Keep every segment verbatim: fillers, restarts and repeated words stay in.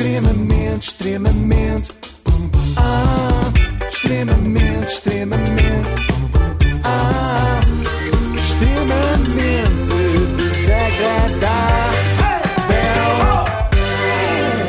Extremamente, extremamente. Ah, extremamente, extremamente. Ah, extremamente desagradável.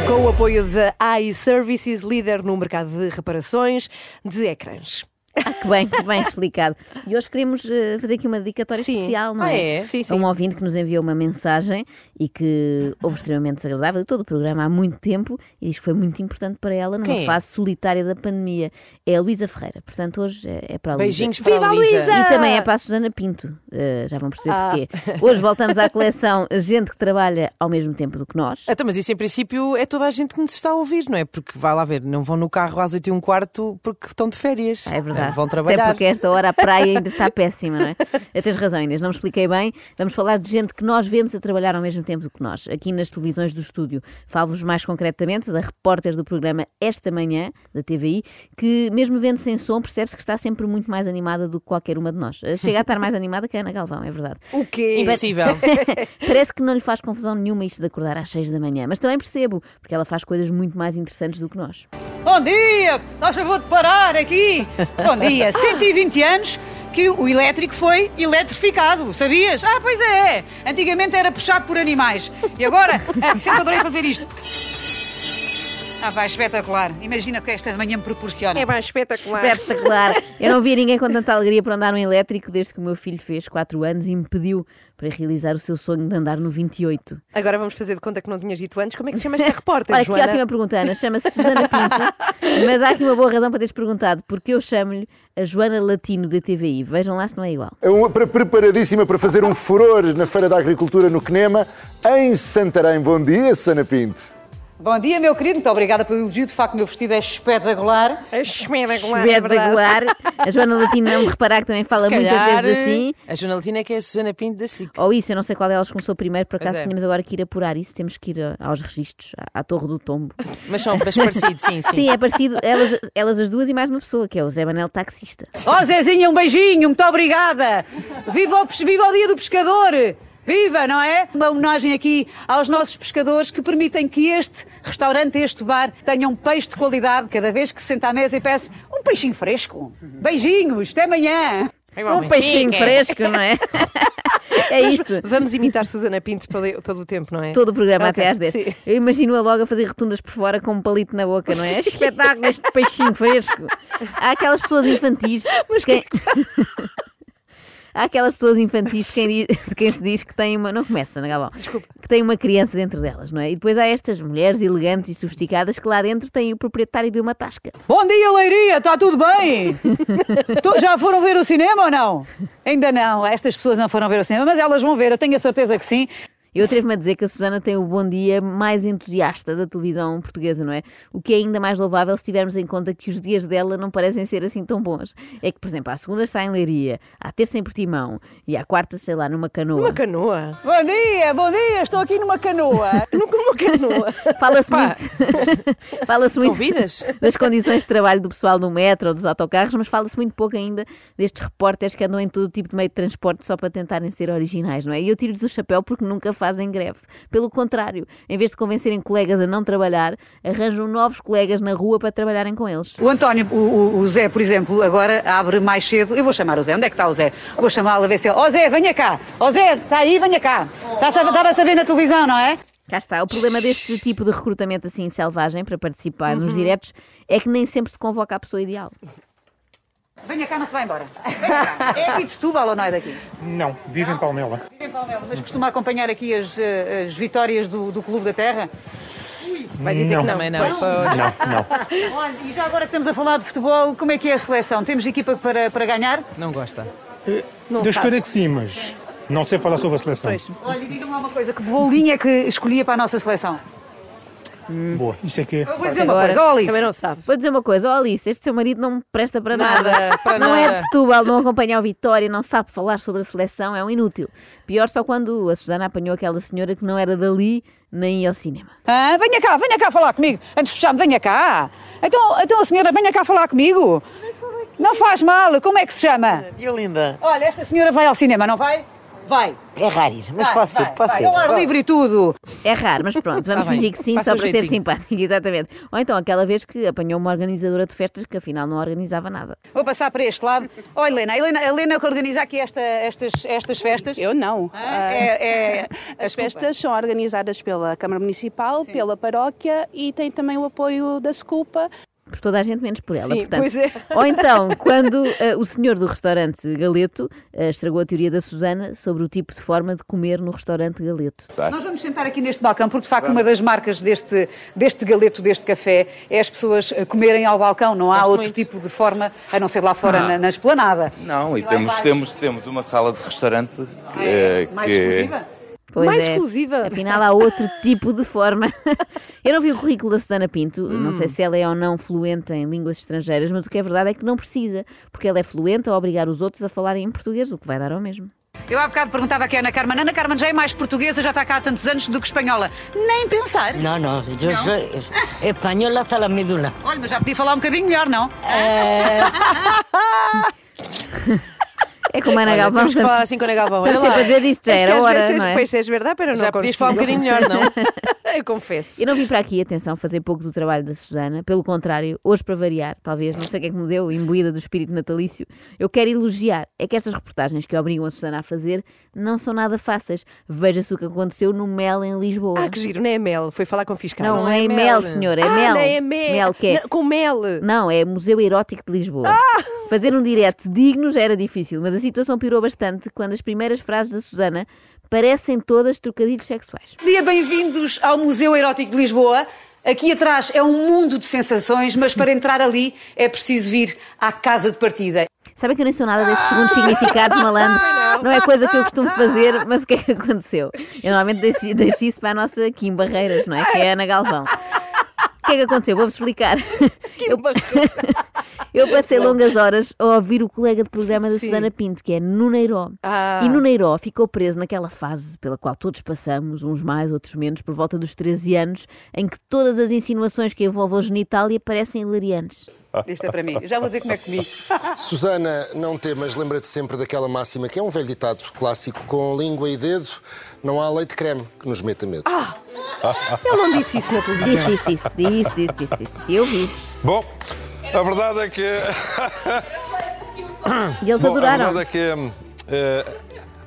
Com o apoio da iServices, líder no mercado de reparações de ecrãs. Ah, que bem, que bem explicado. E hoje queremos uh, fazer aqui uma dedicatória sim. especial, não ah, é? é? Sim, sim. A um ouvinte que nos enviou uma mensagem e que houve extremamente desagradável todo o programa há muito tempo e diz que foi muito importante para ela numa Quem? fase solitária da pandemia. É a Luísa Ferreira, portanto hoje é para a Luísa. Beijinhos para a Luísa! E também é para a Susana Pinto, uh, já vão perceber ah. porquê. Hoje voltamos à coleção gente que trabalha ao mesmo tempo do que nós. Ah, tá, mas isso em princípio é toda a gente que nos está a ouvir, não é? Porque vai lá ver, não vão no carro às oito e um quarto porque estão de férias. É verdade. Vão trabalhar. Até porque esta hora a praia ainda está péssima, não é? Tens razão, Inês, não me expliquei bem. Vamos falar de gente que nós vemos a trabalhar ao mesmo tempo do que nós, aqui nas televisões do estúdio. Falo-vos mais concretamente da repórter do programa Esta Manhã, da T V I, que mesmo vendo sem som, percebe-se que está sempre muito mais animada do que qualquer uma de nós. Chega a estar mais animada que a Ana Galvão, é verdade. O quê? Impossível. Parece que não lhe faz confusão nenhuma isto de acordar às seis da manhã, mas também percebo, porque ela faz coisas muito mais interessantes do que nós. Bom dia! Nós já vou-te parar aqui! Bom dia! cento e vinte anos que o elétrico foi eletrificado, sabias? Ah, pois é! Antigamente era puxado por animais. E agora? Ah, sempre adorei fazer isto. Ah, vai, espetacular. Imagina o que esta manhã me proporciona. É, vai, espetacular. Espetacular. Eu não vi ninguém com tanta alegria para andar no elétrico desde que o meu filho fez quatro anos e me pediu para realizar o seu sonho de andar no vinte e oito. Agora vamos fazer de conta que não tinhas dito antes. Como é que se chama esta repórter, Olha, Joana? Olha, que ótima pergunta, Ana. Chama-se Susana Pinto. Mas há aqui uma boa razão para teres perguntado, porque eu chamo-lhe a Joana Latino da T V I. Vejam lá se não é igual. É uma preparadíssima para fazer um furor na Feira da Agricultura no Quenema, em Santarém. Bom dia, Susana Pinto. Bom dia, meu querido. Muito obrigada pelo elogio. De facto, o meu vestido é espetacular. É espetacular, espetacular. É a Joana Latino, não me reparar que também fala calhar, muitas vezes assim. A Joana Latino é que é a Susana Pinto da S I C. Ou isso, eu não sei qual delas começou primeiro. Por acaso é. tínhamos agora que ir apurar isso. Temos que ir aos registros, à, à Torre do Tombo. Mas são parecidos, sim, sim. Sim, é parecido. Elas, elas as duas e mais uma pessoa, que é o Zé Manel taxista. Ó, oh, Zezinha, um beijinho. Muito obrigada. Viva o, viva o dia do pescador. Viva, não é? Uma homenagem aqui aos nossos pescadores que permitem que este restaurante, este bar, tenha um peixe de qualidade cada vez que se senta à mesa e peça um peixinho fresco. Beijinhos, até amanhã. Um peixinho fresco, não é? É isso. Vamos imitar Susana Pinto todo, todo o tempo, não é? Todo o programa okay, até às dez. Sim. Eu imagino-a logo a fazer rotundas por fora com um palito na boca, não é? Espetáculo, este peixinho fresco. Há aquelas pessoas infantis. Mas quem... Há aquelas pessoas infantis de quem, diz, de quem se diz que tem uma... Não começa, Ana Galvão. Desculpa. Que tem uma criança dentro delas, não é? E depois há estas mulheres elegantes e sofisticadas que lá dentro têm o proprietário de uma tasca. Bom dia, Leiria! Está tudo bem? Já foram ver o cinema ou não? Ainda não. Estas pessoas não foram ver o cinema, mas elas vão ver. Eu tenho a certeza que sim. Eu atrevo-me a dizer que a Susana tem o bom dia mais entusiasta da televisão portuguesa, não é? O que é ainda mais louvável se tivermos em conta que os dias dela não parecem ser assim tão bons. É que, por exemplo, à segunda está em Leiria, à terça em Portimão e à quarta, sei lá, numa canoa. Numa canoa? Bom dia, bom dia, estou aqui numa canoa. Nunca numa canoa. Fala-se muito, fala-se muito das condições de trabalho do pessoal no metro ou dos autocarros, mas fala-se muito pouco ainda destes repórteres que andam em todo tipo de meio de transporte só para tentarem ser originais, não é? E eu tiro-lhes o chapéu porque nunca fazem greve. Pelo contrário, em vez de convencerem colegas a não trabalhar, arranjam novos colegas na rua para trabalharem com eles. O António, o, o Zé, por exemplo, agora abre mais cedo. Eu vou chamar o Zé. Onde é que está o Zé? Vou chamá-lo a ver se ele... Ó Zé, venha cá! Ó Zé, está aí, venha cá! Estava-se a ver na televisão, não é? Cá está. O problema deste tipo de recrutamento assim selvagem para participar uhum. nos diretos é que nem sempre se convoca a pessoa ideal. Venha cá, não se vai embora. Cá. É aqui de Setúbal ou não é daqui? Não, vive em Palmela. Vive em Palmela, mas costuma acompanhar aqui as, as vitórias do, do Clube da Terra? Ui, vai dizer não. que não. Também não. Não, não. Olha, e já agora que estamos a falar de futebol, como é que é a seleção? Temos equipa para, para ganhar? Não gosta. Uh, não Deus espera que sim, mas não sei falar sobre a seleção. Pois. Olha, diga-me uma coisa, que bolinha que escolhia para a nossa seleção? Hum. Boa, isso é que é. Vou dizer uma coisa, ó Alice. Também não sabe. Vou dizer uma coisa, ó Alice, este seu marido não me presta para nada. nada. Para não nada. É de Setúbal, não acompanha o Vitória, não sabe falar sobre a seleção, é um inútil. Pior só quando a Susana apanhou aquela senhora que não era dali nem ia ao cinema. Ah, venha cá, venha cá falar comigo. Antes de fecharmos, venha cá. Então, então a senhora, venha cá falar comigo. Não faz mal, como é que se chama? Tia Linda. Olha, esta senhora vai ao cinema, não vai? Vai. É raríssimo, mas vai, posso vai, ser, posso vai. ser. É um ar livre e tudo. É raro, mas pronto, vamos ah, fingir que sim, passa só para jeitinho. Ser simpático, exatamente. Ou então aquela vez que apanhou uma organizadora de festas que afinal não organizava nada. Vou passar para este lado. Ó, oh, Helena, a Helena, a Helena que organiza aqui esta, estas, estas festas? Eu não. Ah, é, é, as desculpa. Festas são organizadas pela Câmara Municipal, sim. Pela paróquia e tem também o apoio da Scupa. Por toda a gente menos por ela, sim, portanto. Pois é. Ou então, quando uh, o senhor do restaurante Galeto uh, estragou a teoria da Susana sobre o tipo de forma de comer no restaurante Galeto. Sabe? Nós vamos sentar aqui neste balcão, porque de facto vamos. Uma das marcas deste, deste Galeto, deste café, é as pessoas comerem ao balcão, não há Gosto outro muito. tipo de forma, a não ser lá fora na, na esplanada. Não, e temos, temos, temos uma sala de restaurante que... É, mais que... exclusiva? Pois mais é. exclusiva. Afinal há outro tipo de forma. Eu não vi o currículo da Susana Pinto, hum. não sei se ela é ou não fluente em línguas estrangeiras, mas o que é verdade é que não precisa, porque ela é fluente a obrigar os outros a falarem em português, o que vai dar ao mesmo. Eu há bocado perguntava aqui à Ana Carmen, Ana Carmen já é mais portuguesa, já está cá há tantos anos do que espanhola. Nem pensar. Não, não, eu não? sou espanhola até a medula. Olha, mas já podia falar um bocadinho melhor, não? É... É como a Ana Galvão. Temos que falar assim com a Ana Galvão. Estamos sempre a dizer isto, já era hora, não é? Pois é verdade, mas eu não já podias falar um bocadinho melhor, não? Eu confesso. Eu não vim para aqui, atenção, fazer pouco do trabalho da Susana. Pelo contrário, hoje para variar, talvez, não sei o que é que me deu, imbuída do espírito natalício, eu quero elogiar. É que estas reportagens que obrigam a Susana a fazer não são nada fáceis. Veja-se o que aconteceu no Mel em Lisboa. Ah, que giro, não é Mel, foi falar com o fiscal. Não, não é, é Mel, mel senhor, é ah, Mel. Não é Mel. Mel que é... não, com Mel. Não, é Museu Erótico de Lisboa. Ah! Fazer um direto digno já era difícil, mas a situação piorou bastante quando as primeiras frases da Susana parecem todas trocadilhos sexuais. Dia, bem-vindos ao Museu Erótico de Lisboa. Aqui atrás é um mundo de sensações, mas para entrar ali é preciso vir à casa de partida. Sabe que eu nem sou nada destes segundos significados malandros. Não é coisa que eu costumo fazer, mas o que é que aconteceu? Eu normalmente deixo, deixo isso para a nossa Kim Barreiras, não é? Que é a Ana Galvão. O que é que aconteceu? Vou-vos explicar. Kim Barreiras. Eu passei longas horas a ouvir o colega de programa da Sim. Susana Pinto, que é Nuno Eiró. Ah. E Nuno Eiró ficou preso naquela fase pela qual todos passamos, uns mais, outros menos, por volta dos treze anos, em que todas as insinuações que envolvam o genitália parecem hilariantes. Isto é para mim. Eu já vou dizer como é comigo. Susana, não temas, lembra-te sempre daquela máxima, que é um velho ditado clássico, com língua e dedo, não há leite creme que nos meta medo. Ah. Eu não disse isso na televisão. Disse, disse, disse, disse, disse, disse, disse. Eu vi. Bom... A verdade é que... E eles Bom, adoraram. A verdade é que é,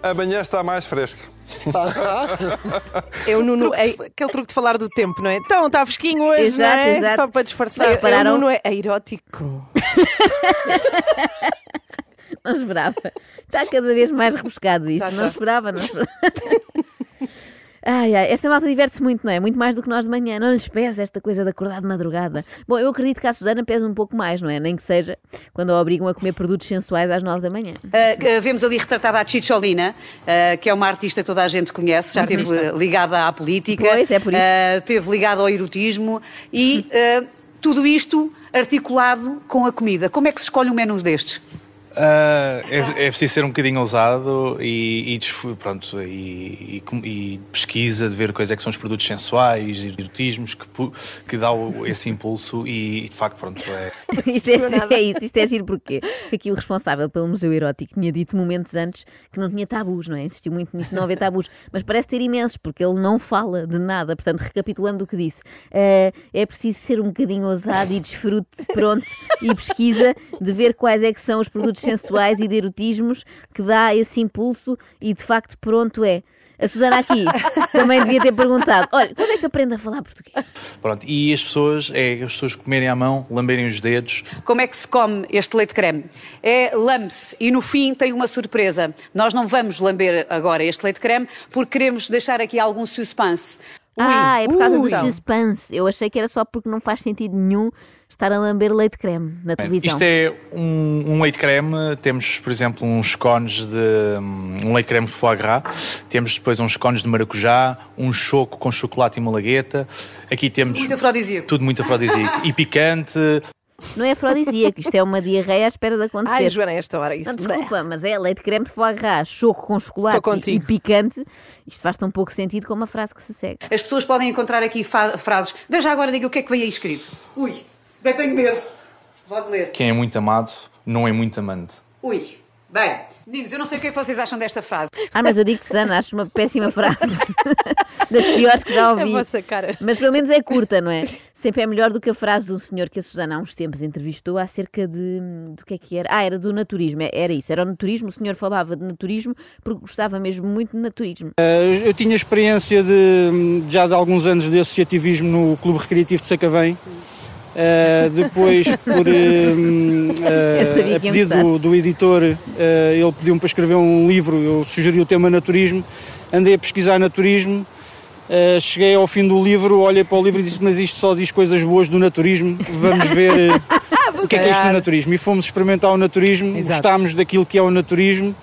amanhã está mais fresco. Eu, Nuno, truque de, aquele truque de falar do tempo, não é? Então, está fresquinho hoje, exato, não é? Exato. Só para disfarçar. Eu, Nuno, é erótico. Não esperava. Está cada vez mais rebuscado isto. Tá, tá. Não esperava, não esperava. Ai, ai, esta malta diverte-se muito, não é? Muito mais do que nós de manhã. Não lhes pesa esta coisa de acordar de madrugada. Bom, eu acredito que a Susana pesa um pouco mais, não é? Nem que seja quando a obrigam a comer produtos sensuais às nove da manhã. Uh, vemos ali retratada a Cicciolina, uh, que é uma artista que toda a gente conhece. Já esteve ligada à política. Pois, é por isso. Uh, esteve ligada ao erotismo. E uh, tudo isto articulado com a comida. Como é que se escolhe um menu destes? Uh, é, é preciso ser um bocadinho ousado e, e, pronto, e, e, e pesquisa de ver quais é que são os produtos sensuais, erotismos que, que dá o, esse impulso e, de facto, pronto, é... Isto é, é isso, isto é giro porquê? Aqui o responsável pelo Museu Erótico tinha dito momentos antes que não tinha tabus, não é? Insistiu muito nisto, não haver tabus, mas parece ter imensos, porque ele não fala de nada, portanto, recapitulando o que disse, uh, é preciso ser um bocadinho ousado e desfrute, pronto, e pesquisa de ver quais é que são os produtos sensuais e de erotismos que dá esse impulso e de facto pronto é. A Susana aqui também devia ter perguntado, olha, quando é que aprende a falar português? Pronto, e as pessoas, é as pessoas comerem à mão, lamberem os dedos. Como é que se come este leite creme? É lambe-se e no fim tem uma surpresa. Nós não vamos lamber agora este leite creme porque queremos deixar aqui algum suspense. Ui. Ah, é por causa uh, do então. suspense. Eu achei que era só porque não faz sentido nenhum estar a lamber leite creme na televisão. Isto é um, um leite creme. Temos, por exemplo, uns cones de... Um leite creme de foie gras. Temos depois uns cones de maracujá, um choco com chocolate e malagueta. Aqui temos... Muito afrodisíaco. Tudo muito afrodisíaco. E picante... Não é afrodisíaco, isto é uma diarreia à espera de acontecer. Ai, Joana, esta hora isso. Não, desculpa, é. mas é leite creme de foie gras, choco com chocolate e, e picante. Isto faz tão pouco sentido como a frase que se segue. As pessoas podem encontrar aqui frases. Veja agora, diga o que é que vem aí escrito. Ui, até tenho medo. Pode ler. Quem é muito amado não é muito amante. Ui, Bem, meninos, eu não sei o que é que vocês acham desta frase. Ah, mas eu digo, Susana, acho uma péssima frase. Das piores que já ouvi. A vossa cara. Mas pelo menos é curta, não é? Sempre é melhor do que a frase de um senhor que a Susana há uns tempos entrevistou acerca de... do que é que era? Ah, era do naturismo. Era isso, era o naturismo. O senhor falava de naturismo porque gostava mesmo muito de naturismo. Eu tinha experiência de já de alguns anos de associativismo no Clube Recreativo de Sacavém. Uh, depois, por um, uh, a pedido do, do editor, uh, ele pediu-me para escrever um livro, eu sugeri o tema naturismo, andei a pesquisar naturismo, uh, cheguei ao fim do livro, olhei para o livro e disse, mas isto só diz coisas boas do naturismo, vamos ver uh, o que é, que é isto do naturismo. E fomos experimentar o naturismo, exato, gostámos daquilo que é o naturismo.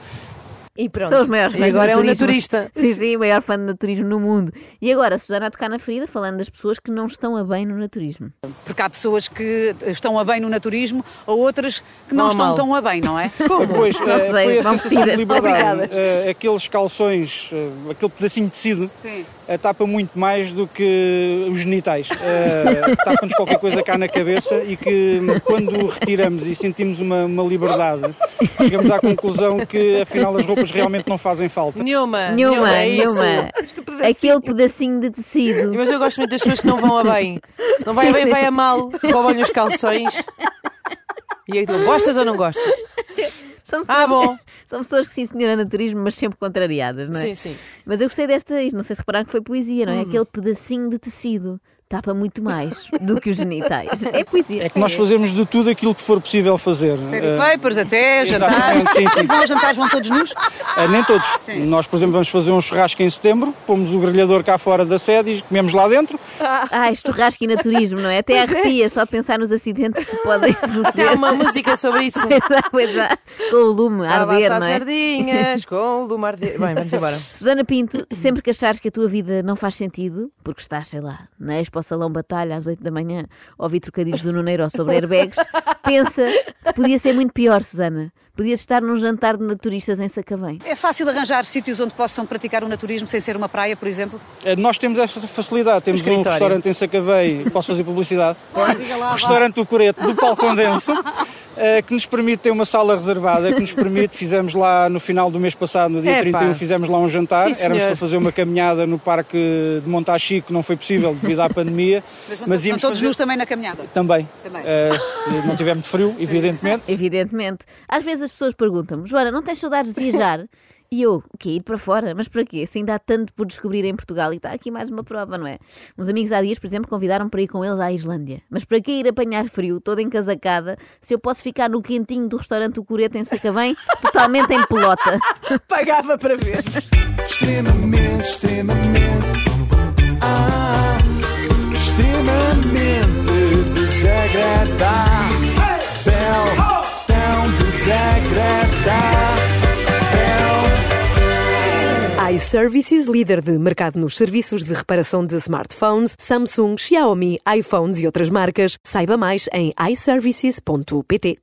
E pronto, são os maiores fãs. E agora é um naturista. Sim, sim, o maior fã de naturismo no mundo. E agora, a Susana a tocar na ferida, falando das pessoas que não estão a bem no naturismo. Porque há pessoas que estão a bem no naturismo, ou outras que não, não estão mal. tão a bem, não é? Como? Pois, não é, sei, foi a sensação de liberdade. É, aqueles calções, aquele pedacinho de tecido, sim, tapa muito mais do que os genitais. É, tapa-nos qualquer coisa cá na cabeça e que quando retiramos e sentimos uma, uma liberdade, chegamos à conclusão que afinal as roupas realmente não fazem falta. Nenhuma, nenhuma, é nenhuma. Pedacinho. Aquele pedacinho de tecido. Mas eu gosto muito das pessoas que não vão a bem. Não vai a bem, vai a mal. Roubam-lhe os calções. E aí tu, gostas ou não gostas? São pessoas, ah, bom. São pessoas que sim, senhora, naturismo, mas sempre contrariadas, não é? Sim, sim. Mas eu gostei desta, não sei se repararam que foi poesia, não é? Hum. Aquele pedacinho de tecido. Tapa muito mais do que os genitais. É poesia. É que nós fazemos de tudo aquilo que for possível fazer. Papers, até, jantares. Os jantares vão todos nus? Uh, nem todos. Sim. Nós, por exemplo, vamos fazer um churrasco em setembro, pomos o grelhador cá fora da sede e comemos lá dentro. Ah, ah churrasco e naturismo, não é? Até arrepia só pensar nos acidentes que podem suceder. Até há uma música sobre isso. Pois é, pois é. Com o lume a arder, não é? Sardinhas, com o lume a arder. Bem, vamos embora. Susana Pinto, sempre que achares que a tua vida não faz sentido, porque estás, sei lá, não é? Ao Salão Batalha às oito da manhã, ouvir trocadilhos do Nuno Eiró sobre airbags, pensa que podia ser muito pior, Susana. Podias estar num jantar de naturistas em Sacavém. É fácil arranjar sítios onde possam praticar o naturismo sem ser uma praia, por exemplo? É, nós temos essa facilidade. Temos um restaurante em Sacavém, posso fazer publicidade? Diga lá, o restaurante O Coreto, do Paulo Condenso, que nos permite ter uma sala reservada, que nos permite, fizemos lá no final do mês passado, no dia é, trinta e um, fizemos lá um jantar. Sim, éramos para fazer uma caminhada no parque de Montachico, não foi possível devido à pandemia. Mas, mas estão todos fazer... nus também na caminhada? Também. também. Uh, se não tiver muito frio, evidentemente. Evidentemente. Às vezes as pessoas perguntam-me, Joana, não tens saudades de viajar? E eu, o quê? Ir para fora? Mas para quê? Se ainda há tanto por descobrir em Portugal. E está aqui mais uma prova, não é? Uns amigos há dias, por exemplo, convidaram-me para ir com eles à Islândia. Mas para que ir apanhar frio, toda encasacada, se eu posso ficar no quentinho do restaurante O Coreto em Sacavém, totalmente em pelota? Pagava para ver. Extremamente, extremamente, ah, extremamente desagradável, tão desagradável. iServices, líder de mercado nos serviços de reparação de smartphones, Samsung, Xiaomi, iPhones e outras marcas. Saiba mais em i services ponto p t.